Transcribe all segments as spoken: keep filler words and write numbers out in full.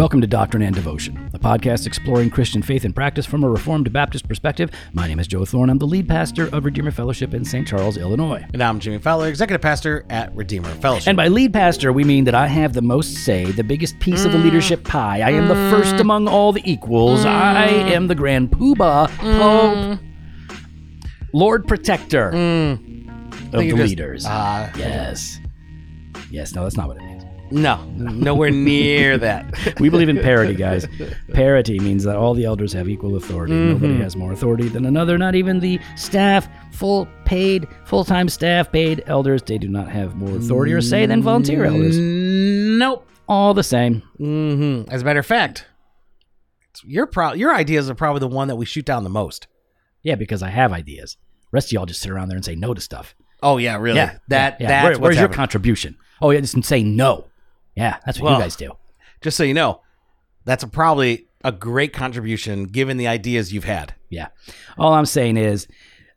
Welcome to Doctrine and Devotion, a podcast exploring Christian faith and practice from a Reformed Baptist perspective. My name is Joe Thorne. I'm the lead pastor of Redeemer Fellowship in Saint Charles, Illinois. And I'm Jimmy Fowler, executive pastor at Redeemer Fellowship. And by lead pastor, we mean that I have the most say, the biggest piece mm. of the leadership pie. I am mm. the first among all the equals. Mm. I am the grand poobah, mm. Pope, Lord Protector mm. of the just, leaders. Uh, yes. Yes, no, that's not what it means. No, nowhere near that. We believe in parity, guys. Parity means that all the elders have equal authority. Mm-hmm. Nobody has more authority than another, not even the staff, full paid, full-time staff paid elders. They do not have more authority or say than volunteer elders. Nope. All the same. Mm-hmm. As a matter of fact, your, pro- your ideas are probably the one that we shoot down the most. Yeah, because I have ideas. The rest of y'all just sit around there and say no to stuff. Oh, yeah, really? Yeah, that, yeah. That's Where, where's happening. Your contribution? Oh, yeah, just say no. Yeah, that's what well, you guys do. Just so you know, that's a, probably a great contribution given the ideas you've had. Yeah. All I'm saying is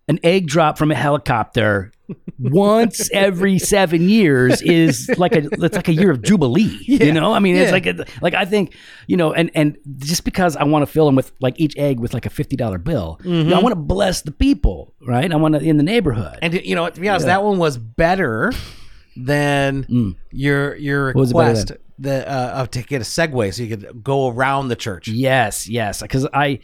an egg drop from a helicopter once every seven years is like a it's like a year of jubilee. Yeah. You know, I mean, yeah. it's like a, like I think, you know, and and just because I want to fill them with like each egg with like a fifty dollar bill, mm-hmm. you know, I want to bless the people, right? I want to in the neighborhood. And you know, to be honest, yeah. that one was better. Then mm. your your request the uh, to get a segue so you could go around the church. Yes, yes, because I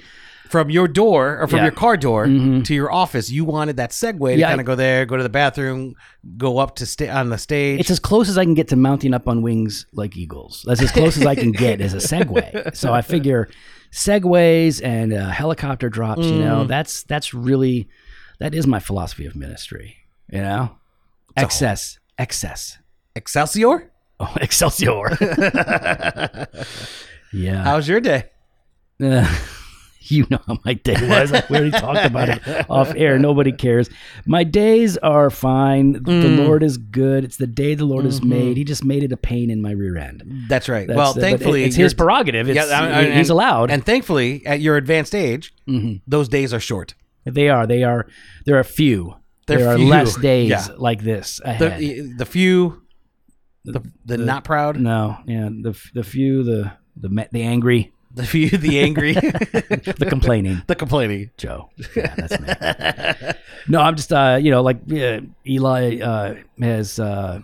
from your door or from yeah. your car door mm-hmm. to your office, you wanted that segue to yeah, kind of go there, go to the bathroom, go up to stay on the stage. It's as close as I can get to mounting up on wings like eagles. That's as close as I can get as a segue. So I figure segues and uh, helicopter drops. Mm. You know, that's that's really that is my philosophy of ministry. You know, it's excess. Excess. Excelsior? Oh, Excelsior. Yeah. How's your day? Uh, you know how my day was. We already talked about it off air. Nobody cares. My days are fine. Mm. The Lord is good. It's the day the Lord mm-hmm. has made. He just made it a pain in my rear end. That's right. That's, well, uh, thankfully. It, it's his prerogative. It's, yeah, I, I, and, he's allowed. And thankfully, at your advanced age, mm-hmm. those days are short. They are. They are. There are few. There, there are few. less days yeah. like this ahead. The, the few, the, the not proud. No, yeah, the the few, the the the angry, the few, the angry, the complaining, the complaining. Joe, yeah, that's me. No, I'm just, uh, you know, like uh, Eli uh, has. Uh,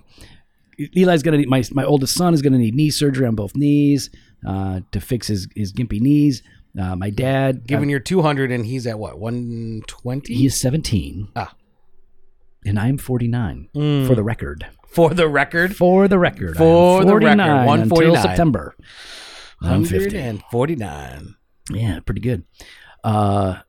Eli's gonna need my my oldest son is gonna need knee surgery on both knees uh, to fix his his gimpy knees. Uh, my dad, given your two hundred, and he's at what one twenty? He's seventeen. Ah. And I'm forty-nine, mm. for the record. For the record? For the record. For the record. one forty-nine until September. I'm fifty. one forty-nine. Yeah, pretty good. Uh,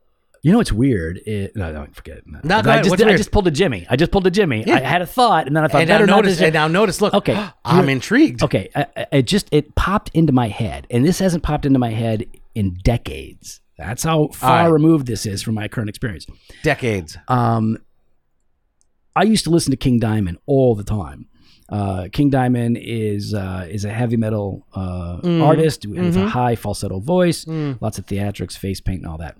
you know what's weird? It, no, no, forget it. No, no, I, just, I just pulled a Jimmy. I just pulled a Jimmy. Yeah. I had a thought, and then I thought, and better now notice. And now notice, look, okay, I'm intrigued. Okay, I, I just, it popped into my head, and this hasn't popped into my head in decades. That's how far right. removed this is from my current experience. Decades. Um. I used to listen to King Diamond all the time. Uh, King Diamond is uh, is a heavy metal uh, mm. artist with mm-hmm. a high falsetto voice, mm. lots of theatrics, face paint, and all that.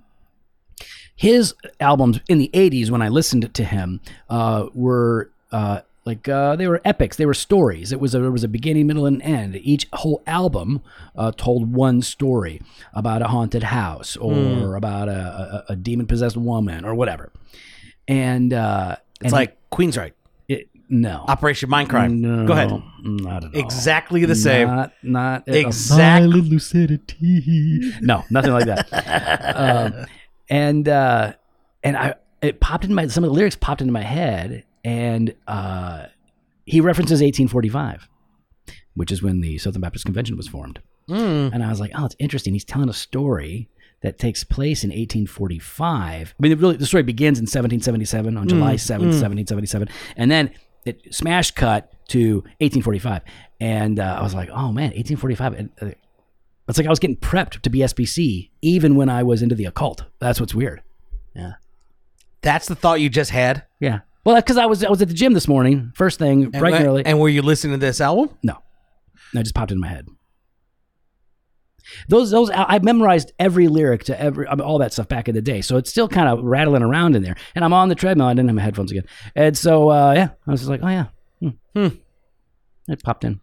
His albums in the eighties, when I listened to him, uh, were uh, like uh, they were epics. They were stories. It was a, there was a beginning, middle, and end. Each whole album uh, told one story about a haunted house or mm. about a, a, a demon possessed woman or whatever, and. Uh, It's and like Queensryche. It, no. Operation Mind Crime. No, go ahead. Not at all. Exactly the same. Not, not at exactly. lucidity. No, nothing like that. uh, and uh, and I it popped into my some of the lyrics popped into my head, and uh, he references eighteen forty-five, which is when the Southern Baptist Convention was formed. Mm. And I was like, oh, it's interesting. He's telling a story that takes place in eighteen forty-five. I mean, it really, the story begins in seventeen seventy-seven, on mm, July seventh, mm. seventeen seventy-seven. And then it smash cut to eighteen forty-five. And uh, I was like, oh man, eighteen forty-five. And, uh, it's like I was getting prepped to be S B C even when I was into the occult. That's what's weird. Yeah. That's the thought you just had? Yeah. Well, because I was I was at the gym this morning, first thing, bright and early. And were you listening to this album? No. No, it just popped into my head. Those, those, I memorized every lyric to every, I mean, all that stuff back in the day. So it's still kind of rattling around in there. And I'm on the treadmill. I didn't have my headphones again. And so, uh, yeah, I was just like, oh yeah. Hmm. Hmm. It popped in.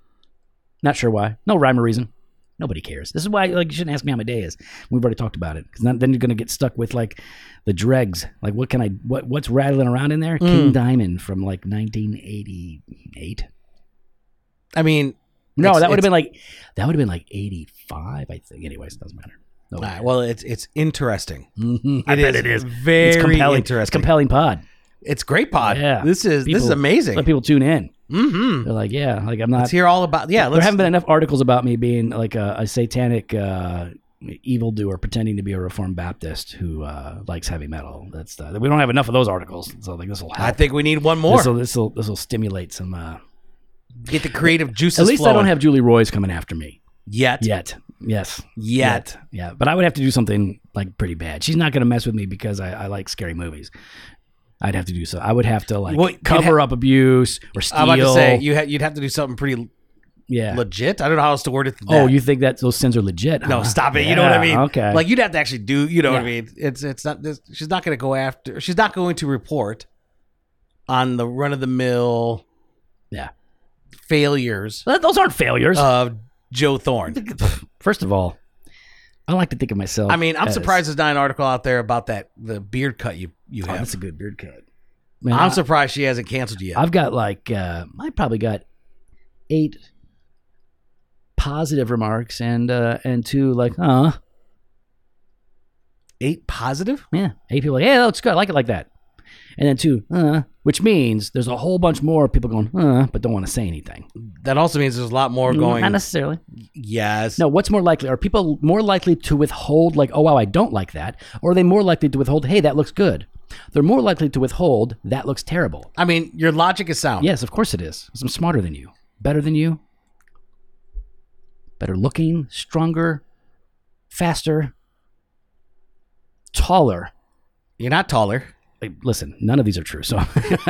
Not sure why. No rhyme or reason. Nobody cares. This is why, like, you shouldn't ask me how my day is. We've already talked about it. Because then you're going to get stuck with, like, the dregs. Like, what can I, what what's rattling around in there? Mm. King Diamond from, like, nineteen eighty-eight. I mean. No, that would have been, like, that would have been, like, eighty-five, I think. Anyways, it doesn't matter. No right, well, it's it's interesting. Mm-hmm. I it bet is it is. Very it's compelling, interesting. It's compelling pod. It's great pod. Yeah. This is, people, this is amazing. Let people tune in. Mm-hmm. They're like, yeah, like I'm not. Let's hear all about, yeah. Let's, there haven't been enough articles about me being like a, a satanic uh, evildoer pretending to be a Reformed Baptist who uh, likes heavy metal. That's uh, we don't have enough of those articles. So I think this will help. I think we need one more. This will this will stimulate some. Uh, Get the creative juices flowing. At least flowing. I don't have Julie Royce coming after me. Yet. Yet. Yes. Yet. Yet. Yeah. But I would have to do something like pretty bad. She's not going to mess with me because I, I like scary movies. I'd have to do so. I would have to like well, cover ha- up abuse or steal. I'm about to say you ha- you'd have to do something pretty, yeah, legit. I don't know how else to word it. Oh, you think that those sins are legit? No, huh? Stop it. Yeah, you know what I mean? Okay. Like you'd have to actually do. You know yeah. what I mean? It's it's not. This, she's not going to go after. She's not going to report on the run of the mill. Yeah. Failures. Those aren't failures. Of Joe Thorne. First of all, I like to think of myself. I mean, I'm as, surprised there's not an article out there about that the beard cut you you oh, have. That's a good beard cut. Man, I'm I, surprised she hasn't canceled you yet. I've got like uh, I probably got eight positive remarks and uh, and two like uh eight positive? Yeah, eight people like, hey, that looks good. I like it like that. And then two, uh, which means there's a whole bunch more people going, uh, but don't want to say anything. That also means there's a lot more going. Not necessarily. Yes. No, what's more likely? Are people more likely to withhold like, oh, wow, I don't like that? Or are they more likely to withhold, hey, that looks good? They're more likely to withhold, that looks terrible. I mean, your logic is sound. Yes, of course it is. I'm smarter than you. Better than you. Better looking, stronger, faster, taller. You're not taller. Listen, none of these are true. So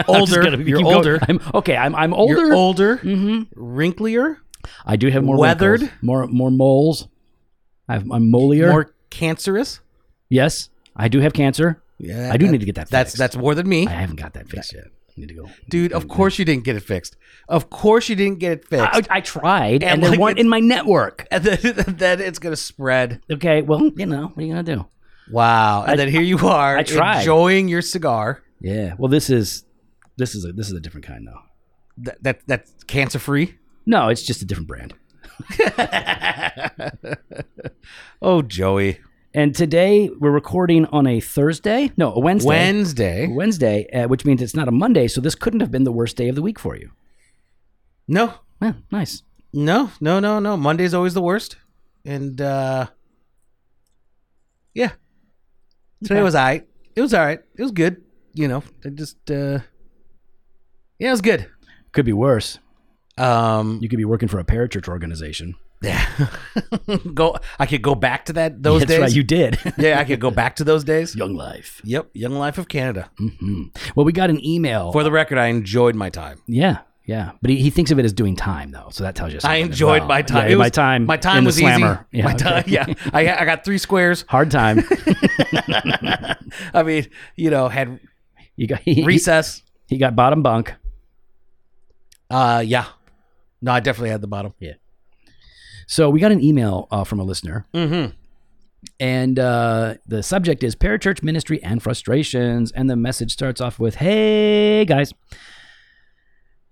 older, I'm you're older. I'm, okay, I'm I'm older, you're older, mm-hmm. wrinklier. I do have more weathered, wrinkles, more more moles. I have, I'm molier, more cancerous. Yes, I do have cancer. Yeah, I do that, need to get that. That's fixed. That's more than me. I haven't got that fixed that, yet. I need to go, dude. Of course you didn't get it fixed. Of course you didn't get it fixed. I, I tried, and, and they weren't in my network. And then, then it's gonna spread. Okay, well, you know, what are you gonna do? Wow. And I, then here you are enjoying your cigar. Yeah. Well, this is this is a this is a different kind though. That that that's cancer free? No, it's just a different brand. Oh, Joey. And today we're recording on a Thursday? No, a Wednesday. Wednesday. Wednesday, uh, which means it's not a Monday, so this couldn't have been the worst day of the week for you. No. Yeah, nice. No, no, no, no. Monday's always the worst. And uh yeah. Today was all right. It was all right. It was good. You know, I just, uh, yeah, it was good. Could be worse. Um, you could be working for a parachurch organization. Yeah. go. I could go back to that, those That's days. That's right, you did. Yeah, I could go back to those days. Young Life. Yep, Young Life of Canada. Mm-hmm. Well, we got an email. For the record, I enjoyed my time. Yeah, yeah. But he, he thinks of it as doing time, though, so that tells you something. I enjoyed well. my time. Yeah, was, my time. My time was slammer. Easy. Yeah, my okay. time, yeah. I, I got three squares. Hard time. I mean, you know, had you got he, recess. He got bottom bunk. Uh, yeah. No, I definitely had the bottom. Yeah. So we got an email uh, from a listener, mm-hmm. and uh, the subject is parachurch ministry and frustrations. And the message starts off with, "Hey guys."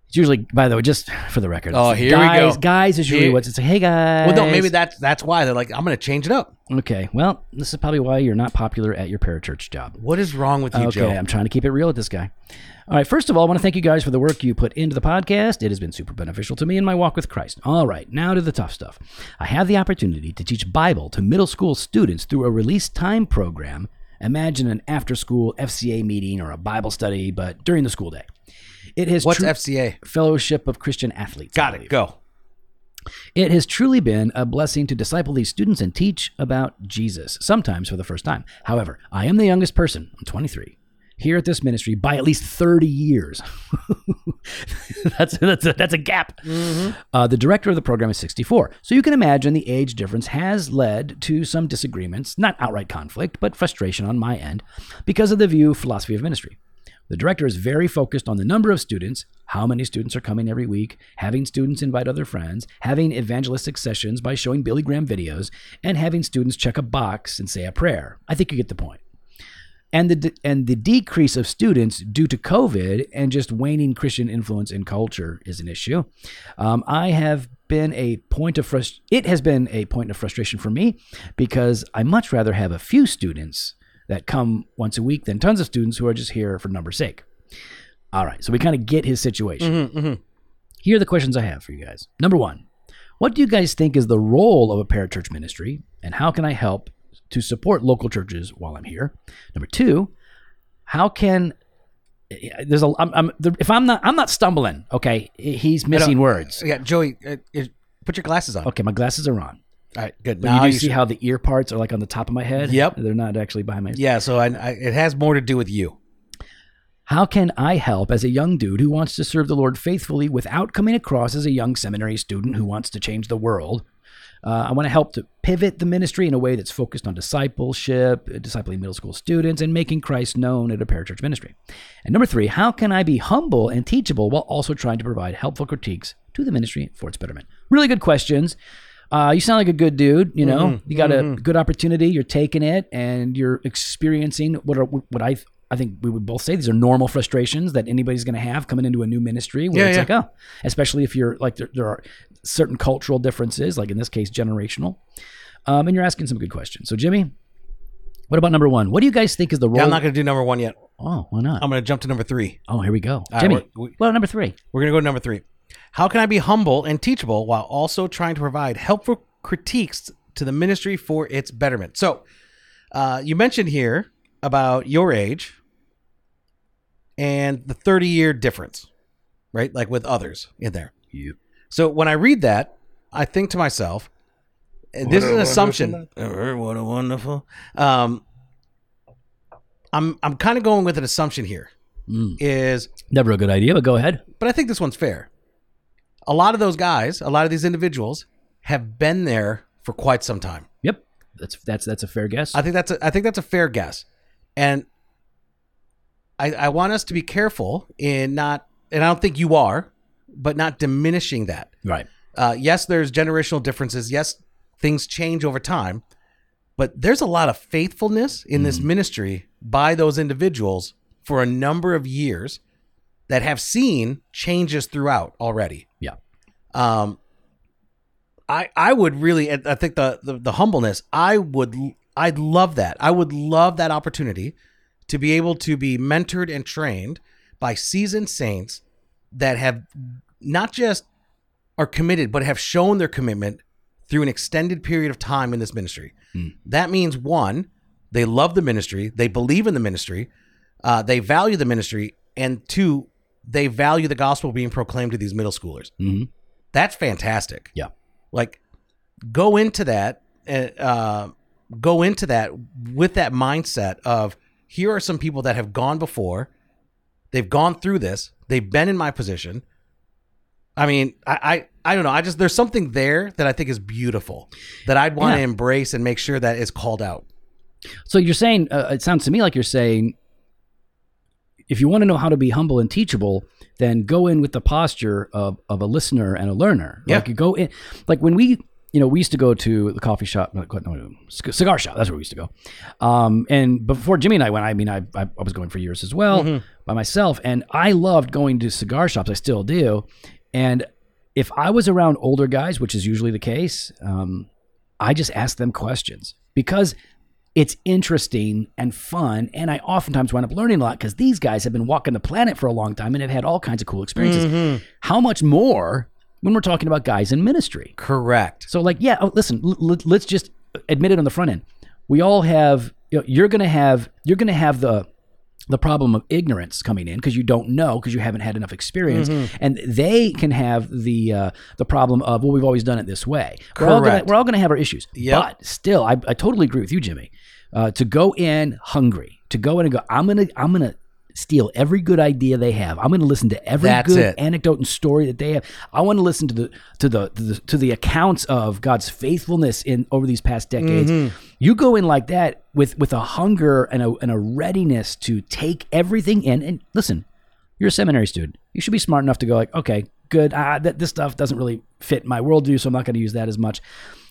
It's usually, by the way, just for the record. Oh, here guys, we go. Guys is usually what's it's like, hey guys. Well, no, maybe that's that's why they're like, I'm going to change it up. Okay, well, this is probably why you're not popular at your parachurch job. What is wrong with you, okay, Joe? Okay, I'm trying to keep it real with this guy. All right, first of all, I want to thank you guys for the work you put into the podcast. It has been super beneficial to me in my walk with Christ. All right, now to the tough stuff. I have the opportunity to teach Bible to middle school students through a release time program. Imagine an after-school F C A meeting or a Bible study, but during the school day. It has What's tru- F C A? Fellowship of Christian Athletes. Got it. Go. It has truly been a blessing to disciple these students and teach about Jesus, sometimes for the first time. However, I am the youngest person, I'm twenty-three, here at this ministry by at least thirty years. that's, that's, a, that's a gap. Mm-hmm. Uh, the director of the program is sixty-four. So you can imagine the age difference has led to some disagreements, not outright conflict, but frustration on my end because of the view philosophy of ministry. The director is very focused on the number of students, how many students are coming every week, having students invite other friends, having evangelistic sessions by showing Billy Graham videos, and having students check a box and say a prayer. I think you get the point. And the de- and the decrease of students due to COVID and just waning Christian influence in culture is an issue. Um, I have been a point of frust- it has been a point of frustration for me because I much rather have a few students that come once a week than tons of students who are just here for number's sake. All right, so we kind of get his situation. Mm-hmm, mm-hmm. Here are the questions I have for you guys. Number one, what do you guys think is the role of a parachurch ministry, and how can I help to support local churches while I'm here? Number two, how can there's a I'm, I'm if I'm not I'm not stumbling. Okay, he's missing words. Yeah, Joey, put your glasses on. Okay, my glasses are on. All right, good. But now you do you see should. How the ear parts are like on the top of my head. Yep, they're not actually behind my head. Yeah, so I, I, it has more to do with you. How can I help as a young dude who wants to serve the Lord faithfully without coming across as a young seminary student who wants to change the world? Uh, I want to help to pivot the ministry in a way that's focused on discipleship, discipling middle school students, and making Christ known at a parachurch ministry. And number three, how can I be humble and teachable while also trying to provide helpful critiques to the ministry for its betterment? Really good questions. Uh, you sound like a good dude. You know, mm-hmm. you got mm-hmm. a good opportunity. You're taking it, and you're experiencing what are what I I think we would both say these are normal frustrations that anybody's going to have coming into a new ministry. Where yeah, it's yeah. like, oh, especially if you're like there, there are certain cultural differences, like in this case, generational. Um, and you're asking some good questions. So, Jimmy, what about number one? What do you guys think is the role? Yeah, I'm not going to do number one yet. Oh, why not? I'm going to jump to number three. Oh, here we go. All Jimmy, right, we, well, number three. We're going to go to number three. How can I be humble and teachable while also trying to provide helpful critiques to the ministry for its betterment? So uh, you mentioned here about your age and the thirty-year difference, right? Like with others in there. Yep. So when I read that, I think to myself, this what is an assumption. What a wonderful. Um, I'm I'm kind of going with an assumption here. Mm. Is never a good idea, but go ahead. But I think this one's fair. A lot of those guys, a lot of these individuals, have been there for quite some time. Yep, that's that's that's a fair guess. I think that's a, I think that's a fair guess, and I, I want us to be careful in not, and I don't think you are, but not diminishing that. Right. Uh, yes, there's generational differences. Yes, things change over time, but there's a lot of faithfulness in mm. this ministry by those individuals for a number of years that have seen changes throughout already. Yeah. Um, I I would really, I think the, the, the humbleness, I would, I'd love that. I would love that opportunity to be able to be mentored and trained by seasoned saints that have not just are committed, but have shown their commitment through an extended period of time in this ministry. Mm. That means one, they love the ministry. They believe in the ministry. Uh, they value the ministry. And two, they value the gospel being proclaimed to these middle schoolers. Mm-hmm. That's fantastic. Yeah. Like go into that, uh, go into that with that mindset of, here are some people that have gone before. They've gone through this. They've been in my position. I mean, I I, I don't know. I just, there's something there that I think is beautiful that I'd want yeah. to embrace and make sure that is called out. So you're saying, uh, it sounds to me like you're saying, if you want to know how to be humble and teachable, then go in with the posture of, of a listener and a learner. Yeah. Like you go in, like when we, you know, we used to go to the coffee shop, no, no, cigar shop. That's where we used to go. Um, and before Jimmy and I went, I mean, I, I was going for years as well mm-hmm. by myself. And I loved going to cigar shops. I still do. And if I was around older guys, which is usually the case, um, I just asked them questions because it's interesting and fun, and I oftentimes wind up learning a lot because these guys have been walking the planet for a long time and have had all kinds of cool experiences. Mm-hmm. How much more when we're talking about guys in ministry? Correct. So like, yeah, oh, listen, l- l- let's just admit it on the front end. We all have, you know, you're going to have, you're going to have the, the problem of ignorance coming in because you don't know, because you haven't had enough experience. Mm-hmm. And they can have the uh, the problem of, well, we've always done it this way. Correct. We're all going to have our issues. Yep. But still, I, I totally agree with you, Jimmy. Uh, to go in hungry, to go in and go, I'm gonna, I'm gonna steal every good idea they have. I'm going to listen to every That's good it. anecdote and story that they have. I want to listen to the to the to the, to the accounts of God's faithfulness in over these past decades. Mm-hmm. You go in like that with with a hunger and a and a readiness to take everything in. And listen, you're a seminary student. You should be smart enough to go like, okay, good. Uh, th- this stuff doesn't really fit my worldview, so I'm not going to use that as much.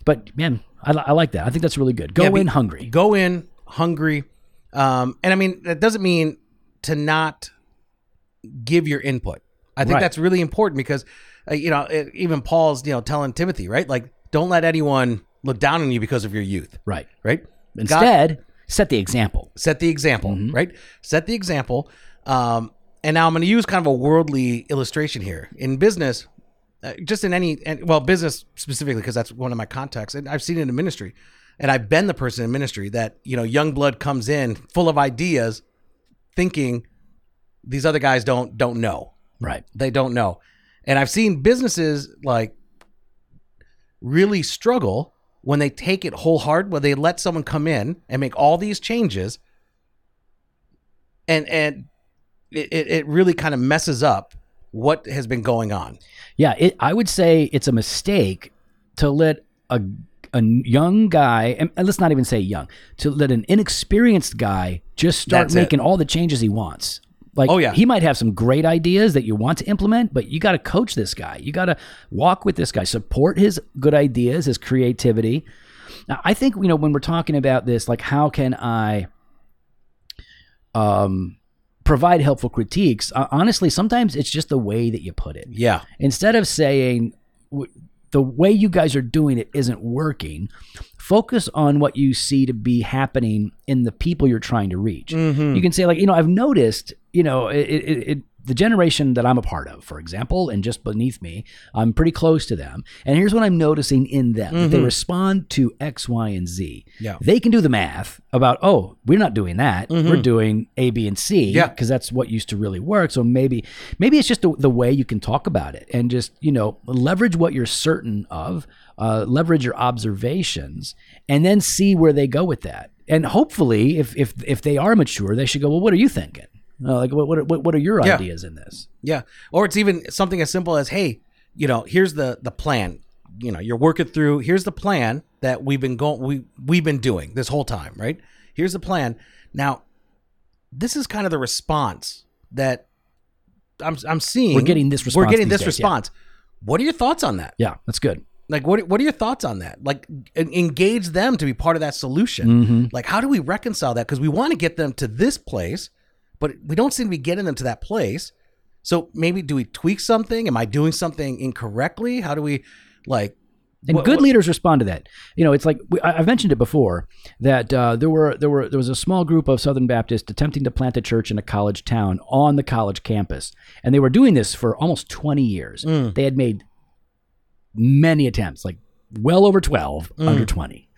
But man, I, I like that. I think that's really good. Go yeah, in hungry. Go in hungry. Um, and I mean, that doesn't mean to not give your input. I think right. that's really important because, uh, you know, it, even Paul's, you know, telling Timothy, right? Like, don't let anyone look down on you because of your youth. Right. Right. Instead, God, set the example. Set the example. Mm-hmm. Right. Set the example. Um, and now I'm going to use kind of a worldly illustration here in business, uh, just in any, and, well, business specifically, because that's one of my contacts, and I've seen it in ministry. And I've been the person in ministry that, you know, young blood comes in full of ideas, thinking these other guys don't don't know. Right. They don't know. And I've seen businesses like really struggle when they take it wholehearted, when they let someone come in and make all these changes. And and it, it really kind of messes up what has been going on. Yeah, it, I would say it's a mistake to let a a young guy, and let's not even say young, to let an inexperienced guy just start That's making it. all the changes he wants. Like, oh, yeah. he might have some great ideas that you want to implement, but you got to coach this guy. You got to walk with this guy, support his good ideas, his creativity. Now, I think, you know, when we're talking about this, like, how can I um, provide helpful critiques? Uh, honestly, sometimes it's just the way that you put it. Yeah. Instead of saying, w- the way you guys are doing it isn't working, focus on what you see to be happening in the people you're trying to reach. Mm-hmm. You can say like, you know, I've noticed, you know, it, it, it, the generation that I'm a part of, for example, and just beneath me, I'm pretty close to them. And here's what I'm noticing in them. Mm-hmm. That they respond to X, Y, and Z. Yeah. They can do the math about, oh, we're not doing that. Mm-hmm. We're doing A, B, and C because yeah. that's what used to really work. So maybe maybe it's just the, the way you can talk about it and just, you know, leverage what you're certain of, uh, leverage your observations, and then see where they go with that. And hopefully, if if if they are mature, they should go, well, what are you thinking? Uh, like what what what are your yeah. ideas in this? Yeah, or it's even something as simple as, hey, you know, here's the the plan. You know, you're working through. Here's the plan that we've been going. We we've been doing this whole time, right? Here's the plan. Now, this is kind of the response that I'm I'm seeing. We're getting this response. We're getting this days, response. Yeah. What are your thoughts on that? Yeah, that's good. Like, what what are your thoughts on that? Like, engage them to be part of that solution. Mm-hmm. Like, how do we reconcile that? Because we want to get them to this place, but we don't seem to be getting them to that place. So maybe do we tweak something? Am I doing something incorrectly? How do we like... And what, good what? leaders respond to that. You know, it's like, we, I've mentioned it before, that uh, there were there were there was a small group of Southern Baptists attempting to plant a church in a college town on the college campus. And they were doing this for almost twenty years. Mm. They had made many attempts, like well over twelve, mm. under twenty.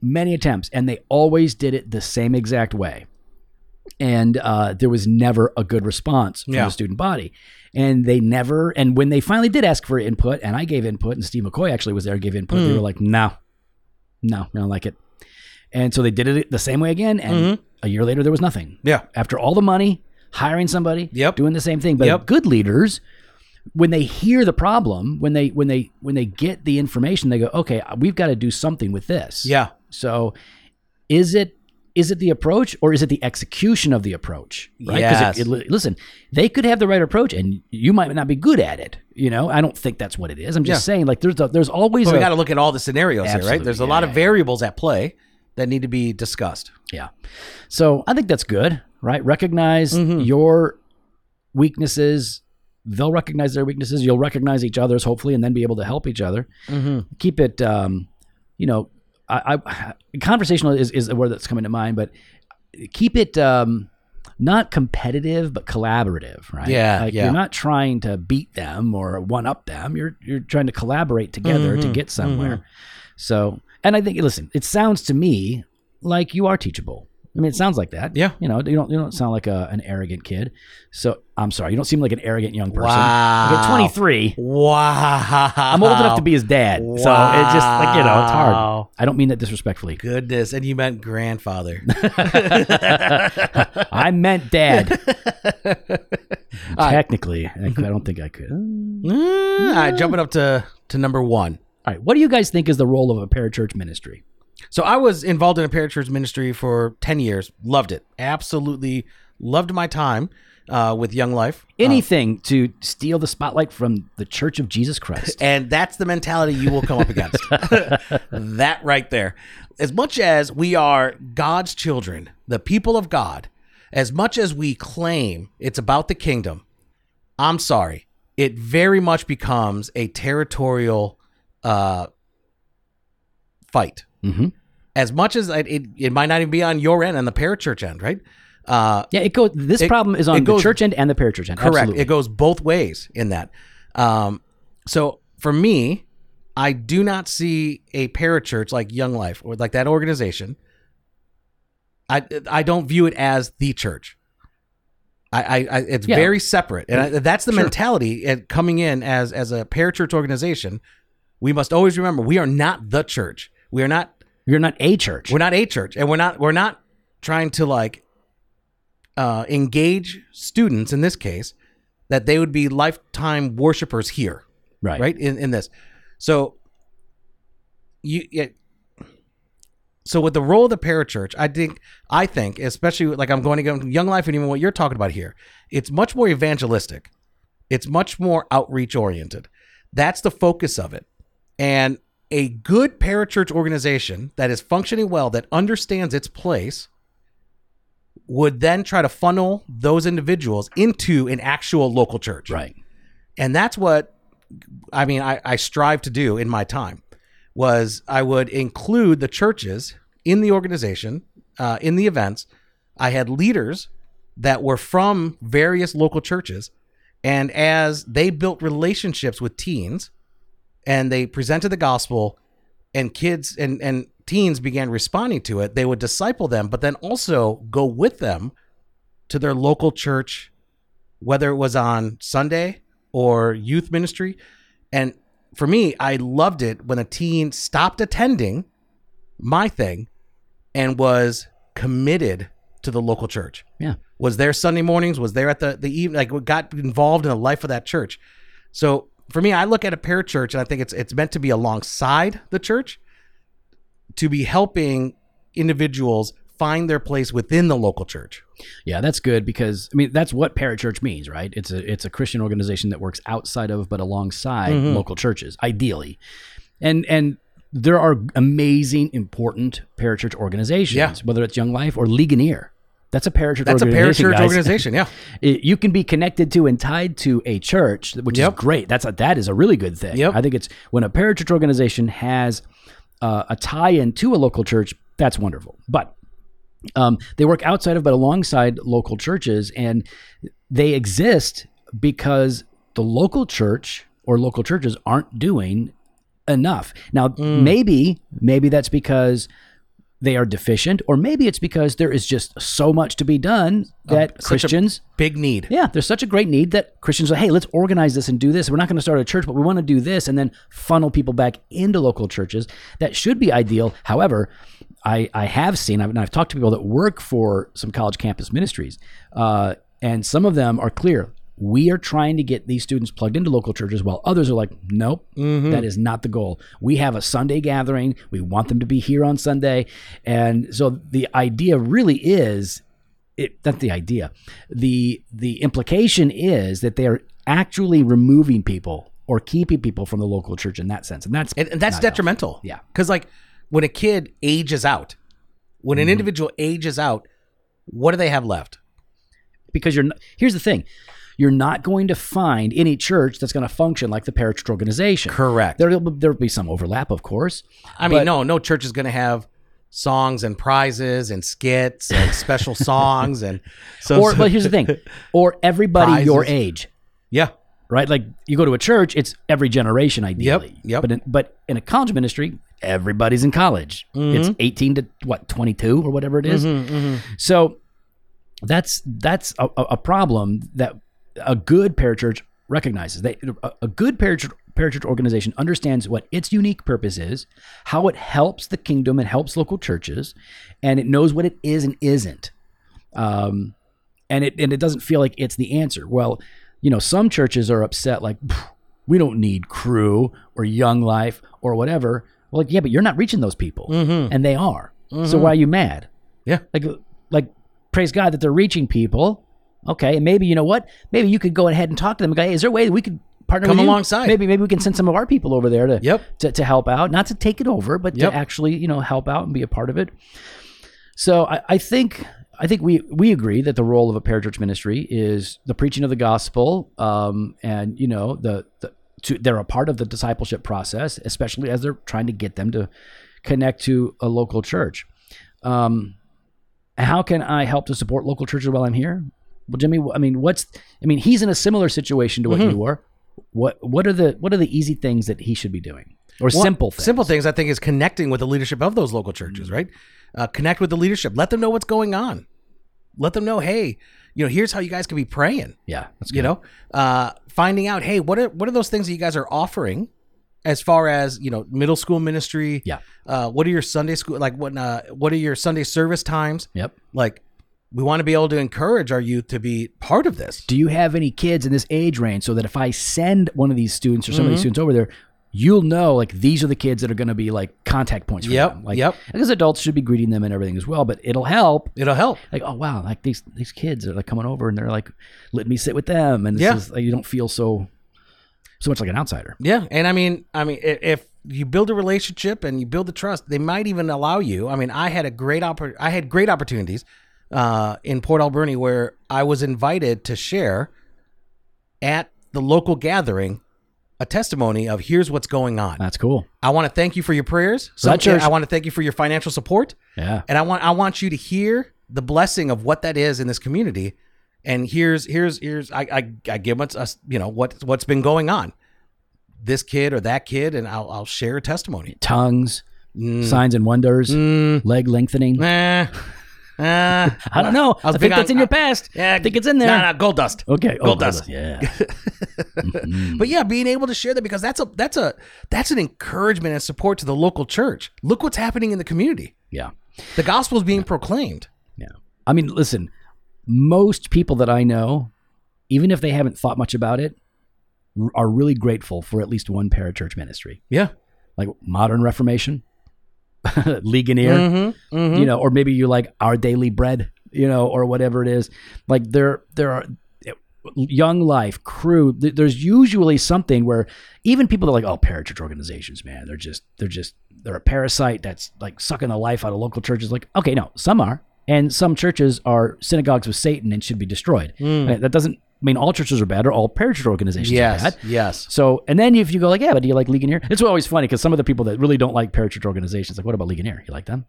Many attempts. And they always did it the same exact way. And uh, there was never a good response from yeah. the student body. And they never, and when they finally did ask for input, and I gave input, and Steve McCoy actually was there to give input, mm. they were like, no, no, I don't like it. And so they did it the same way again. And mm-hmm. a year later, there was nothing. Yeah. After all the money, hiring somebody, yep. doing the same thing. But yep. good leaders, when they hear the problem, when they, when they, when they get the information, they go, okay, we've got to do something with this. Yeah. So is it, Is it the approach or is it the execution of the approach? Right? Yes. It, it, listen, they could have the right approach and you might not be good at it. You know, I don't think that's what it is. I'm just yeah. saying like there's a, there's always but we got to look at all the scenarios here, right? There's a yeah, lot of variables at play that need to be discussed. Yeah. So I think that's good, right? Recognize mm-hmm. your weaknesses. They'll recognize their weaknesses. You'll recognize each other's hopefully and then be able to help each other. Mm-hmm. Keep it, um, you know, I, I, conversational is, is a word that's coming to mind, but keep it um, not competitive, but collaborative, right? Yeah, like yeah. You're not trying to beat them or one-up them. You're you're trying to collaborate together mm-hmm. to get somewhere. Mm-hmm. So, and I think, listen, it sounds to me like you are teachable. I mean, it sounds like that. Yeah. You know, you don't you don't sound like a, an arrogant kid. So I'm sorry, you don't seem like an arrogant young person. Wow. Like at twenty-three. Wow. I'm old enough to be his dad. Wow. So it's just like, you know, it's hard. I don't mean that disrespectfully. Goodness. And you meant grandfather. I meant dad. Technically. I, I don't think I could. Mm, yeah. All right, jumping up to, to number one. All right. What do you guys think is the role of a parachurch ministry? So I was involved in a parachurch ministry for ten years. Loved it. Absolutely loved my time uh, with Young Life. Anything uh, to steal the spotlight from the Church of Jesus Christ. And that's the mentality you will come up against. That right there. As much as we are God's children, the people of God, as much as we claim it's about the kingdom, I'm sorry, it very much becomes a territorial uh, fight. Mm-hmm. As much as it, it, it might not even be on your end, on the parachurch end, right? Uh, yeah, it goes. This it, problem is on goes, the church end and the parachurch end. Correct. Absolutely. It goes both ways in that. Um, so for me, I do not see a parachurch like Young Life or like that organization. I I don't view it as the church. I, I, I it's yeah. very separate, and I, that's the sure. mentality at coming in as as a parachurch organization. We must always remember we are not the church. We are not. You're not a church. We're not a church, and we're not. We're not trying to like uh, engage students in this case that they would be lifetime worshipers here, right? Right in, in this. So you. It, so with the role of the parachurch, I think I think especially like I'm going to go Young Life and even what you're talking about here, it's much more evangelistic. It's much more outreach oriented. That's the focus of it, and. A good parachurch organization that is functioning well, that understands its place, would then try to funnel those individuals into an actual local church. Right. And that's what, I mean, I, I strive to do in my time was I would include the churches in the organization, uh, in the events. I had leaders that were from various local churches. And as they built relationships with teens, and they presented the gospel and kids and, and teens began responding to it, they would disciple them, but then also go with them to their local church, whether it was on Sunday or youth ministry. And for me, I loved it when a teen stopped attending my thing and was committed to the local church. Yeah. Was there Sunday mornings, was there at the, the evening, like got involved in the life of that church. So, for me, I look at a parachurch and I think it's it's meant to be alongside the church to be helping individuals find their place within the local church. Yeah, that's good because, I mean, that's what parachurch means, right? It's a it's a Christian organization that works outside of but alongside mm-hmm. local churches, ideally. And and there are amazing, important parachurch organizations, yeah. whether it's Young Life or Ligonier. That's a parachurch That's organization, That's a parachurch guys. organization, yeah. You can be connected to and tied to a church, which yep. is great. That's a, that is a really good thing. Yep. I think it's when a parachurch organization has uh, a tie-in to a local church, that's wonderful. But um, they work outside of but alongside local churches, and they exist because the local church or local churches aren't doing enough. Now, mm. maybe maybe that's because... they are deficient, or maybe it's because there is just so much to be done that oh, Christians big need. Yeah, there's such a great need that Christians are, hey, let's organize this and do this. We're not going to start a church, but we want to do this and then funnel people back into local churches. That should be ideal. However, I, I have seen, I've, and I've talked to people that work for some college campus ministries, uh, and some of them are clear. We are trying to get these students plugged into local churches while others are like, nope, mm-hmm. that is not the goal. We have a Sunday gathering. We want them to be here on Sunday. And so the idea really is, it, that's the idea. The, the implication is that they are actually removing people or keeping people from the local church in that sense. And that's and, and that's detrimental. Healthy. Yeah. Because like when a kid ages out, when mm-hmm. an individual ages out, what do they have left? Because you're not, here's the thing. You're not going to find any church that's going to function like the parachurch organization. Correct. There will be some overlap, of course. I mean, no, no church is going to have songs and prizes and skits and special songs. and so, Or, so. But here's the thing. Or everybody prizes. Your age. Yeah. Right? Like you go to a church, it's every generation ideally. Yep, yep. But, in, but in a college ministry, everybody's in college. Mm-hmm. It's eighteen to what, twenty-two or whatever it is. Mm-hmm, mm-hmm. So that's that's a, a problem that a good parachurch recognizes. They a, a good parachurch parachurch organization understands what its unique purpose is, how it helps the kingdom and helps local churches, and it knows what it is and isn't. Um, and it and it doesn't feel like it's the answer. Well, you know, some churches are upset, like, we don't need Crew or Young Life or whatever. Well, like, yeah, but you're not reaching those people, mm-hmm. and they are. Mm-hmm. So why are you mad? Yeah, like like praise God that they're reaching people. Okay, and maybe, you know what? Maybe you could go ahead and talk to them and go, hey, is there a way that we could partner Come with alongside. You? Maybe maybe we can send some of our people over there to yep. to, to help out, not to take it over, but yep. to actually, you know, help out and be a part of it. So I, I think I think we we agree that the role of a parachurch ministry is the preaching of the gospel, um, and you know the, the to, they're a part of the discipleship process, especially as they're trying to get them to connect to a local church. Um, how can I help to support local churches while I'm here? Well, Jimmy, I mean, what's I mean, he's in a similar situation to what mm-hmm. you were. What what are the what are the easy things that he should be doing, or well, simple things? Simple things, I think, is connecting with the leadership of those local churches, right? Uh, connect with the leadership. Let them know what's going on. Let them know, hey, you know, here's how you guys can be praying. Yeah, that's good. You know, uh, finding out, hey, what are what are those things that you guys are offering, as far as, you know, middle school ministry. Yeah. Uh, what are your Sunday school like? What uh, what are your Sunday service times? Yep. Like, we want to be able to encourage our youth to be part of this. Do you have any kids in this age range so that if I send one of these students or some mm-hmm. of these students over there, you'll know, like, these are the kids that are going to be, like, contact points for yep, them. Like, yep. I guess adults should be greeting them and everything as well, but it'll help. It'll help. Like, oh, wow, like, these these kids are, like, coming over, and they're, like, let me sit with them. And this yeah. is, like, you don't feel so so much like an outsider. Yeah, and, I mean, I mean, if you build a relationship and you build the trust, they might even allow you. I mean, I had a great oppor- I had great opportunities uh, in Port Alberni where I was invited to share at the local gathering a testimony of here's what's going on. That's cool. I want to thank you for your prayers. So church, I want to thank you for your financial support. Yeah. And I want I want you to hear the blessing of what that is in this community. And here's here's here's I I, I give us you know what what's been going on. This kid or that kid, and I'll I'll share a testimony. Tongues, mm. signs and wonders, mm. leg lengthening. Nah. Uh, I don't know. I, I think that's on, in your past. Yeah, I think it's in there. No, nah, no, nah, gold dust. Okay, oh, gold dust. Yeah. mm-hmm. But yeah, being able to share that, because that's a that's a that's an encouragement and support to the local church. Look what's happening in the community. Yeah, the gospel is being yeah. proclaimed. Yeah, I mean, listen. Most people that I know, even if they haven't thought much about it, are really grateful for at least one parachurch ministry. Yeah, like Modern Reformation. Ligonier, mm-hmm, mm-hmm. you know, or maybe you like Our Daily Bread, you know, or whatever it is. Like there, there are Young Life, Crew. Th- there's usually something where even people that are like, oh, parachurch organizations, man, they're just, they're just, they're a parasite that's like sucking the life out of local churches. Like, okay, no, some are, and some churches are synagogues of Satan and should be destroyed. Mm. That doesn't mean all churches are bad or all parachurch organizations yes, are bad. Yes, yes. So, and then if you go like, yeah, but do you like Ligonier? It's always funny because some of the people that really don't like parachurch organizations, like, what about Ligonier? You like them?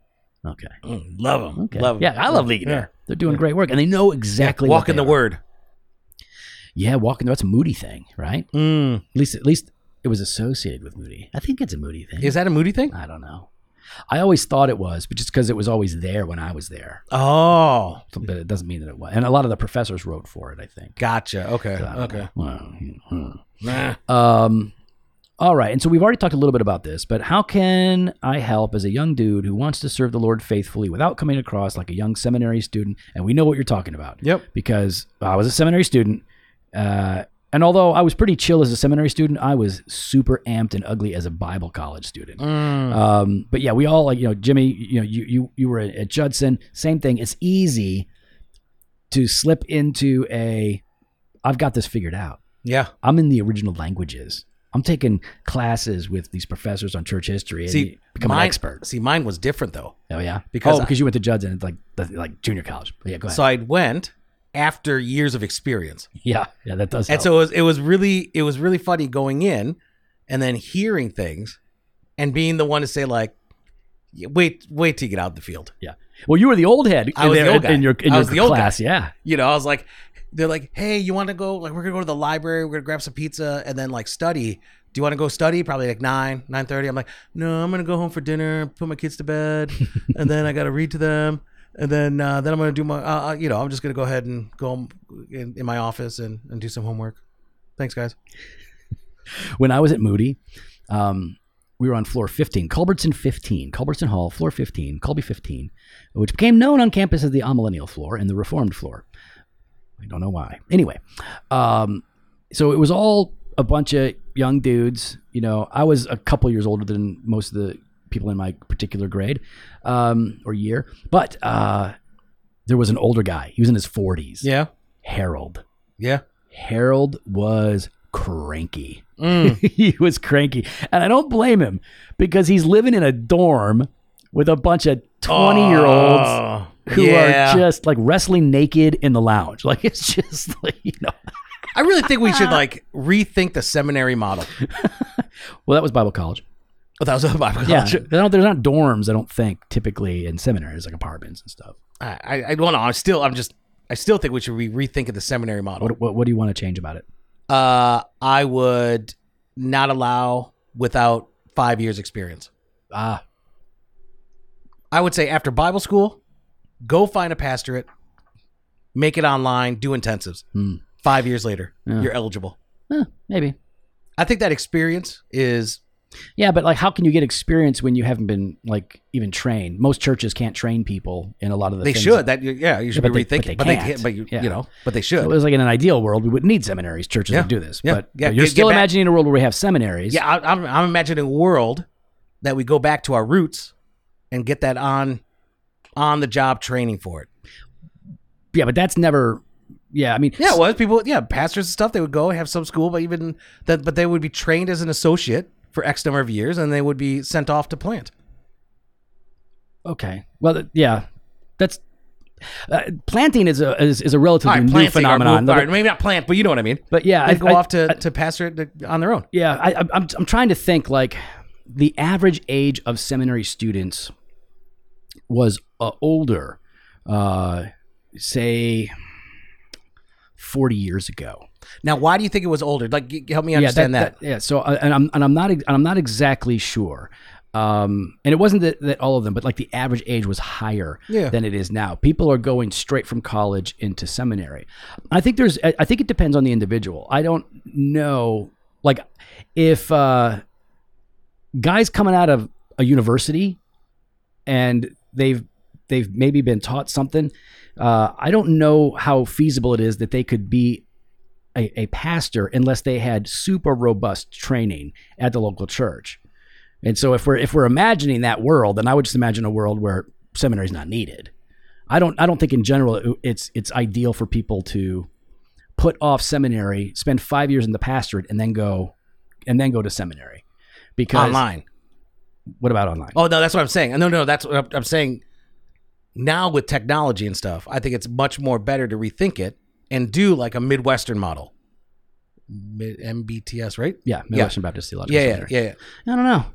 Okay. Mm, love them. Okay. Love them. Yeah, I love Ligonier. Yeah. They're doing yeah. great work, and they know exactly yeah, walk what in the are. Word. Yeah, walk in the word. That's a Moody thing, right? Mm. At least, at least it was associated with Moody. I think it's a Moody thing. Is that a Moody thing? I don't know. I always thought it was, but just because it was always there when I was there. Oh. But it doesn't mean that it was. And a lot of the professors wrote for it, I think. Gotcha. Okay. So, okay. Well, nah. Um. All right. And so we've already talked a little bit about this, but how can I help as a young dude who wants to serve the Lord faithfully without coming across like a young seminary student? And we know what you're talking about. Yep. Because I was a seminary student, uh, and although I was pretty chill as a seminary student, I was super amped and ugly as a Bible college student. Mm. Um, but yeah, we all like, you know, Jimmy, you know, you you you were at Judson, same thing. It's easy to slip into a, I've got this figured out. Yeah. I'm in the original languages. I'm taking classes with these professors on church history and see, become mine, an expert. See, mine was different though. Oh yeah? Because oh, because I, you went to Judson, it's like, like junior college. But yeah, go ahead. So I went after years of experience. Yeah. Yeah, that does help. And so it was, it was really, it was really funny going in and then hearing things and being the one to say like, wait, wait till you get out in the field. Yeah. Well, you were the old head. I was the old guy. In your, in your I was the old class. Guy. Yeah. You know, I was like, they're like, hey, you want to go, like, we're going to go to the library. We're going to grab some pizza and then like study. do you want to go study? Probably like nine, nine thirty. I'm like, no, I'm gonna go home for dinner, put my kids to bed, and then I gotta read to them, and then uh, then I'm gonna do my, uh, you know, I'm just gonna go ahead and go home in, in my office and, and do some homework. Thanks, guys. When I was at Moody, um, we were on floor fifteen, Culbertson fifteen, Culbertson Hall, floor fifteen, Culby fifteen, which became known on campus as the amillennial floor and the Reformed floor. I don't know why. Anyway, um, so it was all a bunch of young dudes. You know, I was a couple years older than most of the people in my particular grade um, or year, but uh, there was an older guy. He was in his forties. Yeah. Harold. Yeah. Harold was cranky. Mm. He was cranky. And I don't blame him, because he's living in a dorm with a bunch of twenty-year-olds oh, who yeah. are just like wrestling naked in the lounge. Like, it's just like, you know. I really think we should like rethink the seminary model. Well, that was Bible college. Oh, that was a Bible college. Yeah. Don't, there's not dorms, I don't think, typically in seminaries, like apartments and stuff. I, I, I don't know. I'm still, I'm just, I still think we should be rethinking the seminary model. What, what, what do you want to change about it? Uh, I would not allow without five years experience. Ah, I would say after Bible school, go find a pastorate, make it online, do intensives. Hmm. Five years later, yeah. you're eligible. Huh, maybe. I think that experience is... Yeah, but like, how can you get experience when you haven't been like even trained? Most churches can't train people in a lot of the. They things should. That, that yeah, you should yeah, be rethinking. But they, but they, but they but you, yeah. you know, but they should. So it was like in an ideal world, we wouldn't need seminaries. Churches yeah. would do this. Yeah. But, yeah. but you're get, still get imagining a world where we have seminaries. Yeah, I, I'm I'm imagining a world that we go back to our roots and get that on on the job training for it. Yeah, but that's never. Yeah, I mean, yeah, it was people. Yeah, pastors and stuff. They would go have some school, but even that, but they would be trained as an associate for X number of years, and they would be sent off to plant. Okay. Well, yeah, that's uh, planting is a is, is a relatively right, new phenomenon. All right, maybe not plant, but you know what I mean. But yeah, they go I, off to I, to pastorate on their own. Yeah, I, I'm I'm trying to think, like, the average age of seminary students was uh, older, uh, say forty years ago. Now, why do you think it was older? Like, help me understand yeah, that, that. that. Yeah. So, uh, and I'm and I'm not and I'm not exactly sure. Um, and it wasn't that, that all of them, but like the average age was higher yeah. than it is now. People are going straight from college into seminary. I think there's. I think it depends on the individual. I don't know. Like, if uh, guys coming out of a university and they've they've maybe been taught something, uh, I don't know how feasible it is that they could be A, a pastor unless they had super robust training at the local church. And so if we're if we're imagining that world, then I would just imagine a world where seminary is not needed. I don't I don't think in general it's it's ideal for people to put off seminary, spend five years in the pastorate, and then go and then go to seminary. Because online. What about online? Oh no, that's what I'm saying. No, no, that's what I'm saying. Now with technology and stuff, I think it's much more better to rethink it and do like a Midwestern model. M B T S, right? Yeah, Midwestern yeah. Baptist Theological yeah, Seminary. Yeah, yeah, yeah. I don't know.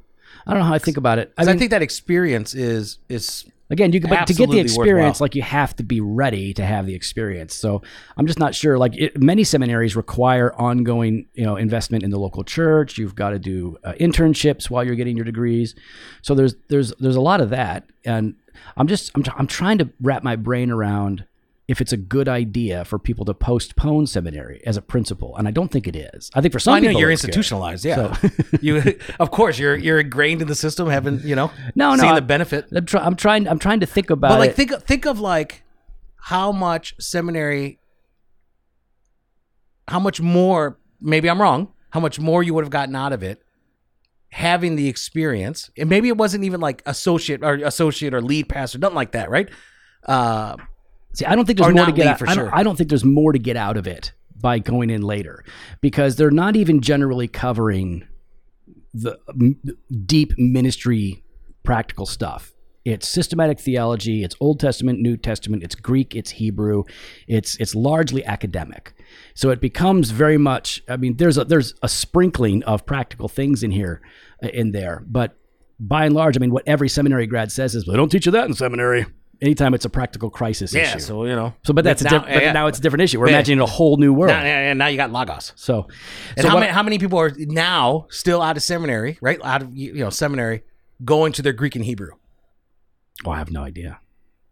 I don't know how I think about it. I, mean, I think that experience is is again, you but to get the experience, worthwhile. Like you have to be ready to have the experience. So I'm just not sure. Like it, many seminaries require ongoing, you know, investment in the local church. You've got to do uh, internships while you're getting your degrees. So there's there's there's a lot of that, and I'm just I'm I'm trying to wrap my brain around if it's a good idea for people to postpone seminary as a principle, and I don't think it is. I think for some well, people, I know you're institutionalized. Good. Yeah, so. you of course you're you're ingrained in the system, having you know, no, no, seen the benefit. I'm, try, I'm trying. I'm trying to think about. But like, it. think think of like how much seminary, how much more. Maybe I'm wrong. How much more you would have gotten out of it, having the experience, and maybe it wasn't even like associate or associate or lead pastor, nothing like that, right? Uh, See, I don't think there's more to get out. I, sure. I don't think there's more to get out of it by going in later, because they're not even generally covering the m- deep ministry practical stuff. It's systematic theology, it's Old Testament, New Testament, it's Greek, it's Hebrew, it's it's largely academic. So it becomes very much, I mean, there's a there's a sprinkling of practical things in here in there, but by and large, I mean, what every seminary grad says is, well, they don't teach you that in seminary. Anytime it's a practical crisis yeah, issue. Yeah, so, you know. So, but that's now, a diff- but yeah, now it's a different issue. We're yeah, imagining a whole new world. Now, and now you got Logos. So, and so how, what, many, how many people are now still out of seminary, right? Out of, you know, seminary, going to their Greek and Hebrew? Oh, I have no idea.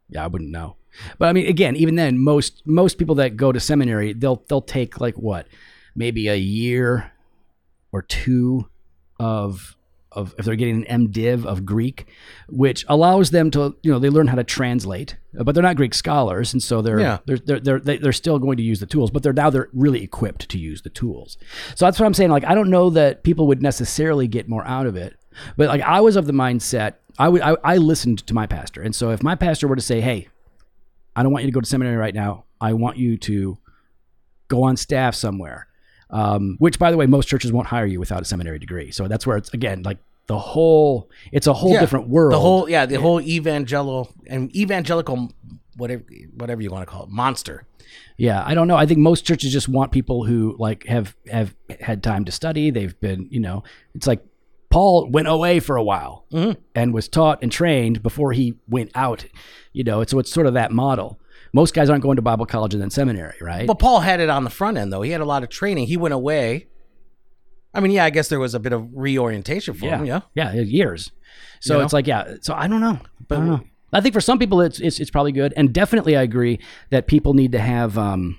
Yeah, I wouldn't know. But I mean, again, even then, most most people that go to seminary, they'll they'll take like what, maybe a year or two of. Of, if they're getting an MDiv of Greek, which allows them to, you know, they learn how to translate, but they're not Greek scholars, and so they're yeah. they're they're they're they're still going to use the tools, but they're now they're really equipped to use the tools. So that's what I'm saying. Like, I don't know that people would necessarily get more out of it, but like I was of the mindset, I would I, I listened to my pastor, and so if my pastor were to say, "Hey, I don't want you to go to seminary right now. I want you to go on staff somewhere." Um, which, by the way, most churches won't hire you without a seminary degree. So that's where it's, again, like the whole, it's a whole yeah, different world. The whole, yeah, the yeah. whole evangelical and evangelical, whatever, whatever you want to call it, monster. Yeah. I don't know. I think most churches just want people who like have, have had time to study. They've been, you know, it's like Paul went away for a while mm-hmm. and was taught and trained before he went out, you know, it's, so it's sort of that model. Most guys aren't going to Bible college and then seminary, right? But Paul had it on the front end, though. He had a lot of training. He went away. I mean, yeah, I guess there was a bit of reorientation for yeah. him, yeah? Yeah, years. So you know? It's like, yeah, so I don't know. But I don't know. I think for some people, it's, it's it's probably good. And definitely I agree that people need to have um,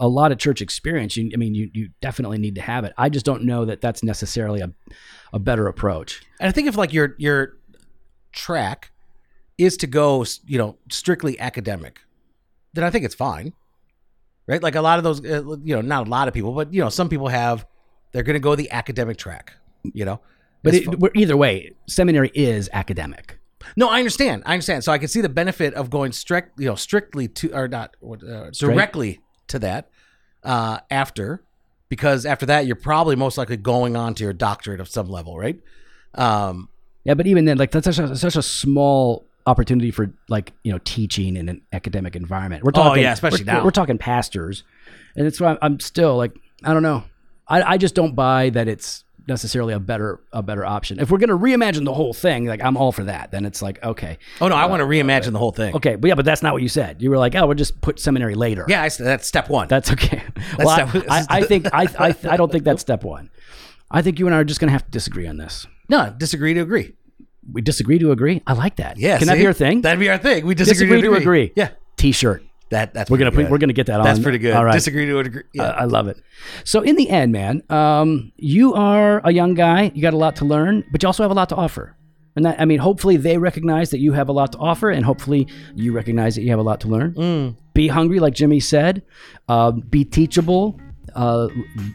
a lot of church experience. You, I mean, you you definitely need to have it. I just don't know that that's necessarily a, a better approach. And I think if, like, your your track is to go, you know, strictly academic, then I think it's fine, right? Like a lot of those, uh, you know, not a lot of people, but, you know, some people have, they're going to go the academic track, you know? But it, either way, seminary is academic. No, I understand. I understand. So I can see the benefit of going strict, you know, strictly to, or not, uh, directly to that uh, after, because after that, you're probably most likely going on to your doctorate of some level, right? Um, yeah, but even then, like that's such a, such a small opportunity for, like, you know, teaching in an academic environment. We're talking, oh, yeah, especially we're, now. We're talking pastors. And it's why I'm still like, I don't know. I, I just don't buy that it's necessarily a better a better option. If we're going to reimagine the whole thing, like I'm all for that. Then it's like, okay. Oh, no, uh, I want to reimagine uh, the whole thing. Okay. But yeah, but that's not what you said. You were like, oh, we'll just put seminary later. Yeah, I, that's step one. That's okay. That's well, step, I, I, I think, I, I I don't think that's step one. I think you and I are just going to have to disagree on this. No, disagree to agree. We disagree to agree. I like that. Yeah, can see? That be our thing? That'd be our thing. We disagree, disagree to, agree. to agree. Yeah, T-shirt. That that's we're gonna good. we're gonna get that on. That's pretty good. All right. Disagree to agree. Yeah. Uh, I love it. So in the end, man, um, you are a young guy. You got a lot to learn, but you also have a lot to offer. And that, I mean, hopefully they recognize that you have a lot to offer, and hopefully you recognize that you have a lot to learn. Mm. Be hungry, like Jimmy said. Uh, be teachable. Uh,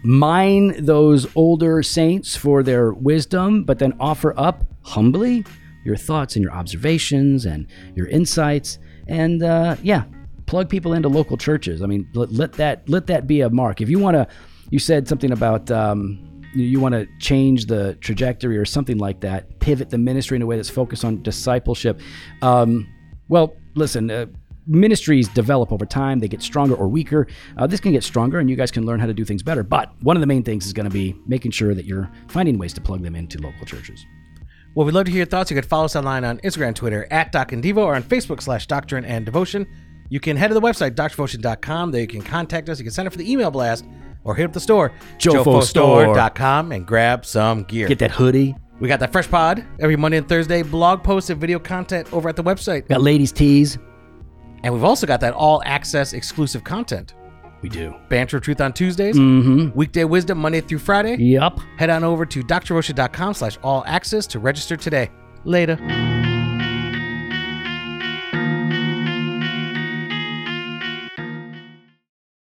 mine those older saints for their wisdom, but then offer up humbly your thoughts and your observations and your insights, and uh, yeah, plug people into local churches. I mean, let, let that let that be a mark. If you want to, you said something about um, you, you want to change the trajectory or something like that, pivot the ministry in a way that's focused on discipleship. Um, well, listen. Uh, Ministries develop over time. They get stronger or weaker. Uh, this can get stronger, and you guys can learn how to do things better. But one of the main things is going to be making sure that you're finding ways to plug them into local churches. Well, we'd love to hear your thoughts. You can follow us online on Instagram, Twitter, at Doc and Devo, or on Facebook slash Doctrine and Devotion. You can head to the website, doctrine devotion dot com. There you can contact us. You can sign up for the email blast or hit up the store, jofo store dot com, and grab some gear. Get that hoodie. We got that Fresh Pod every Monday and Thursday. Blog posts and video content over at the website. Got ladies' tees. And we've also got that all-access exclusive content. We do. Banter of Truth on Tuesdays. Mm-hmm. Weekday Wisdom Monday through Friday. Yep. Head on over to doctor rosha dot com slash all access to register today. Later.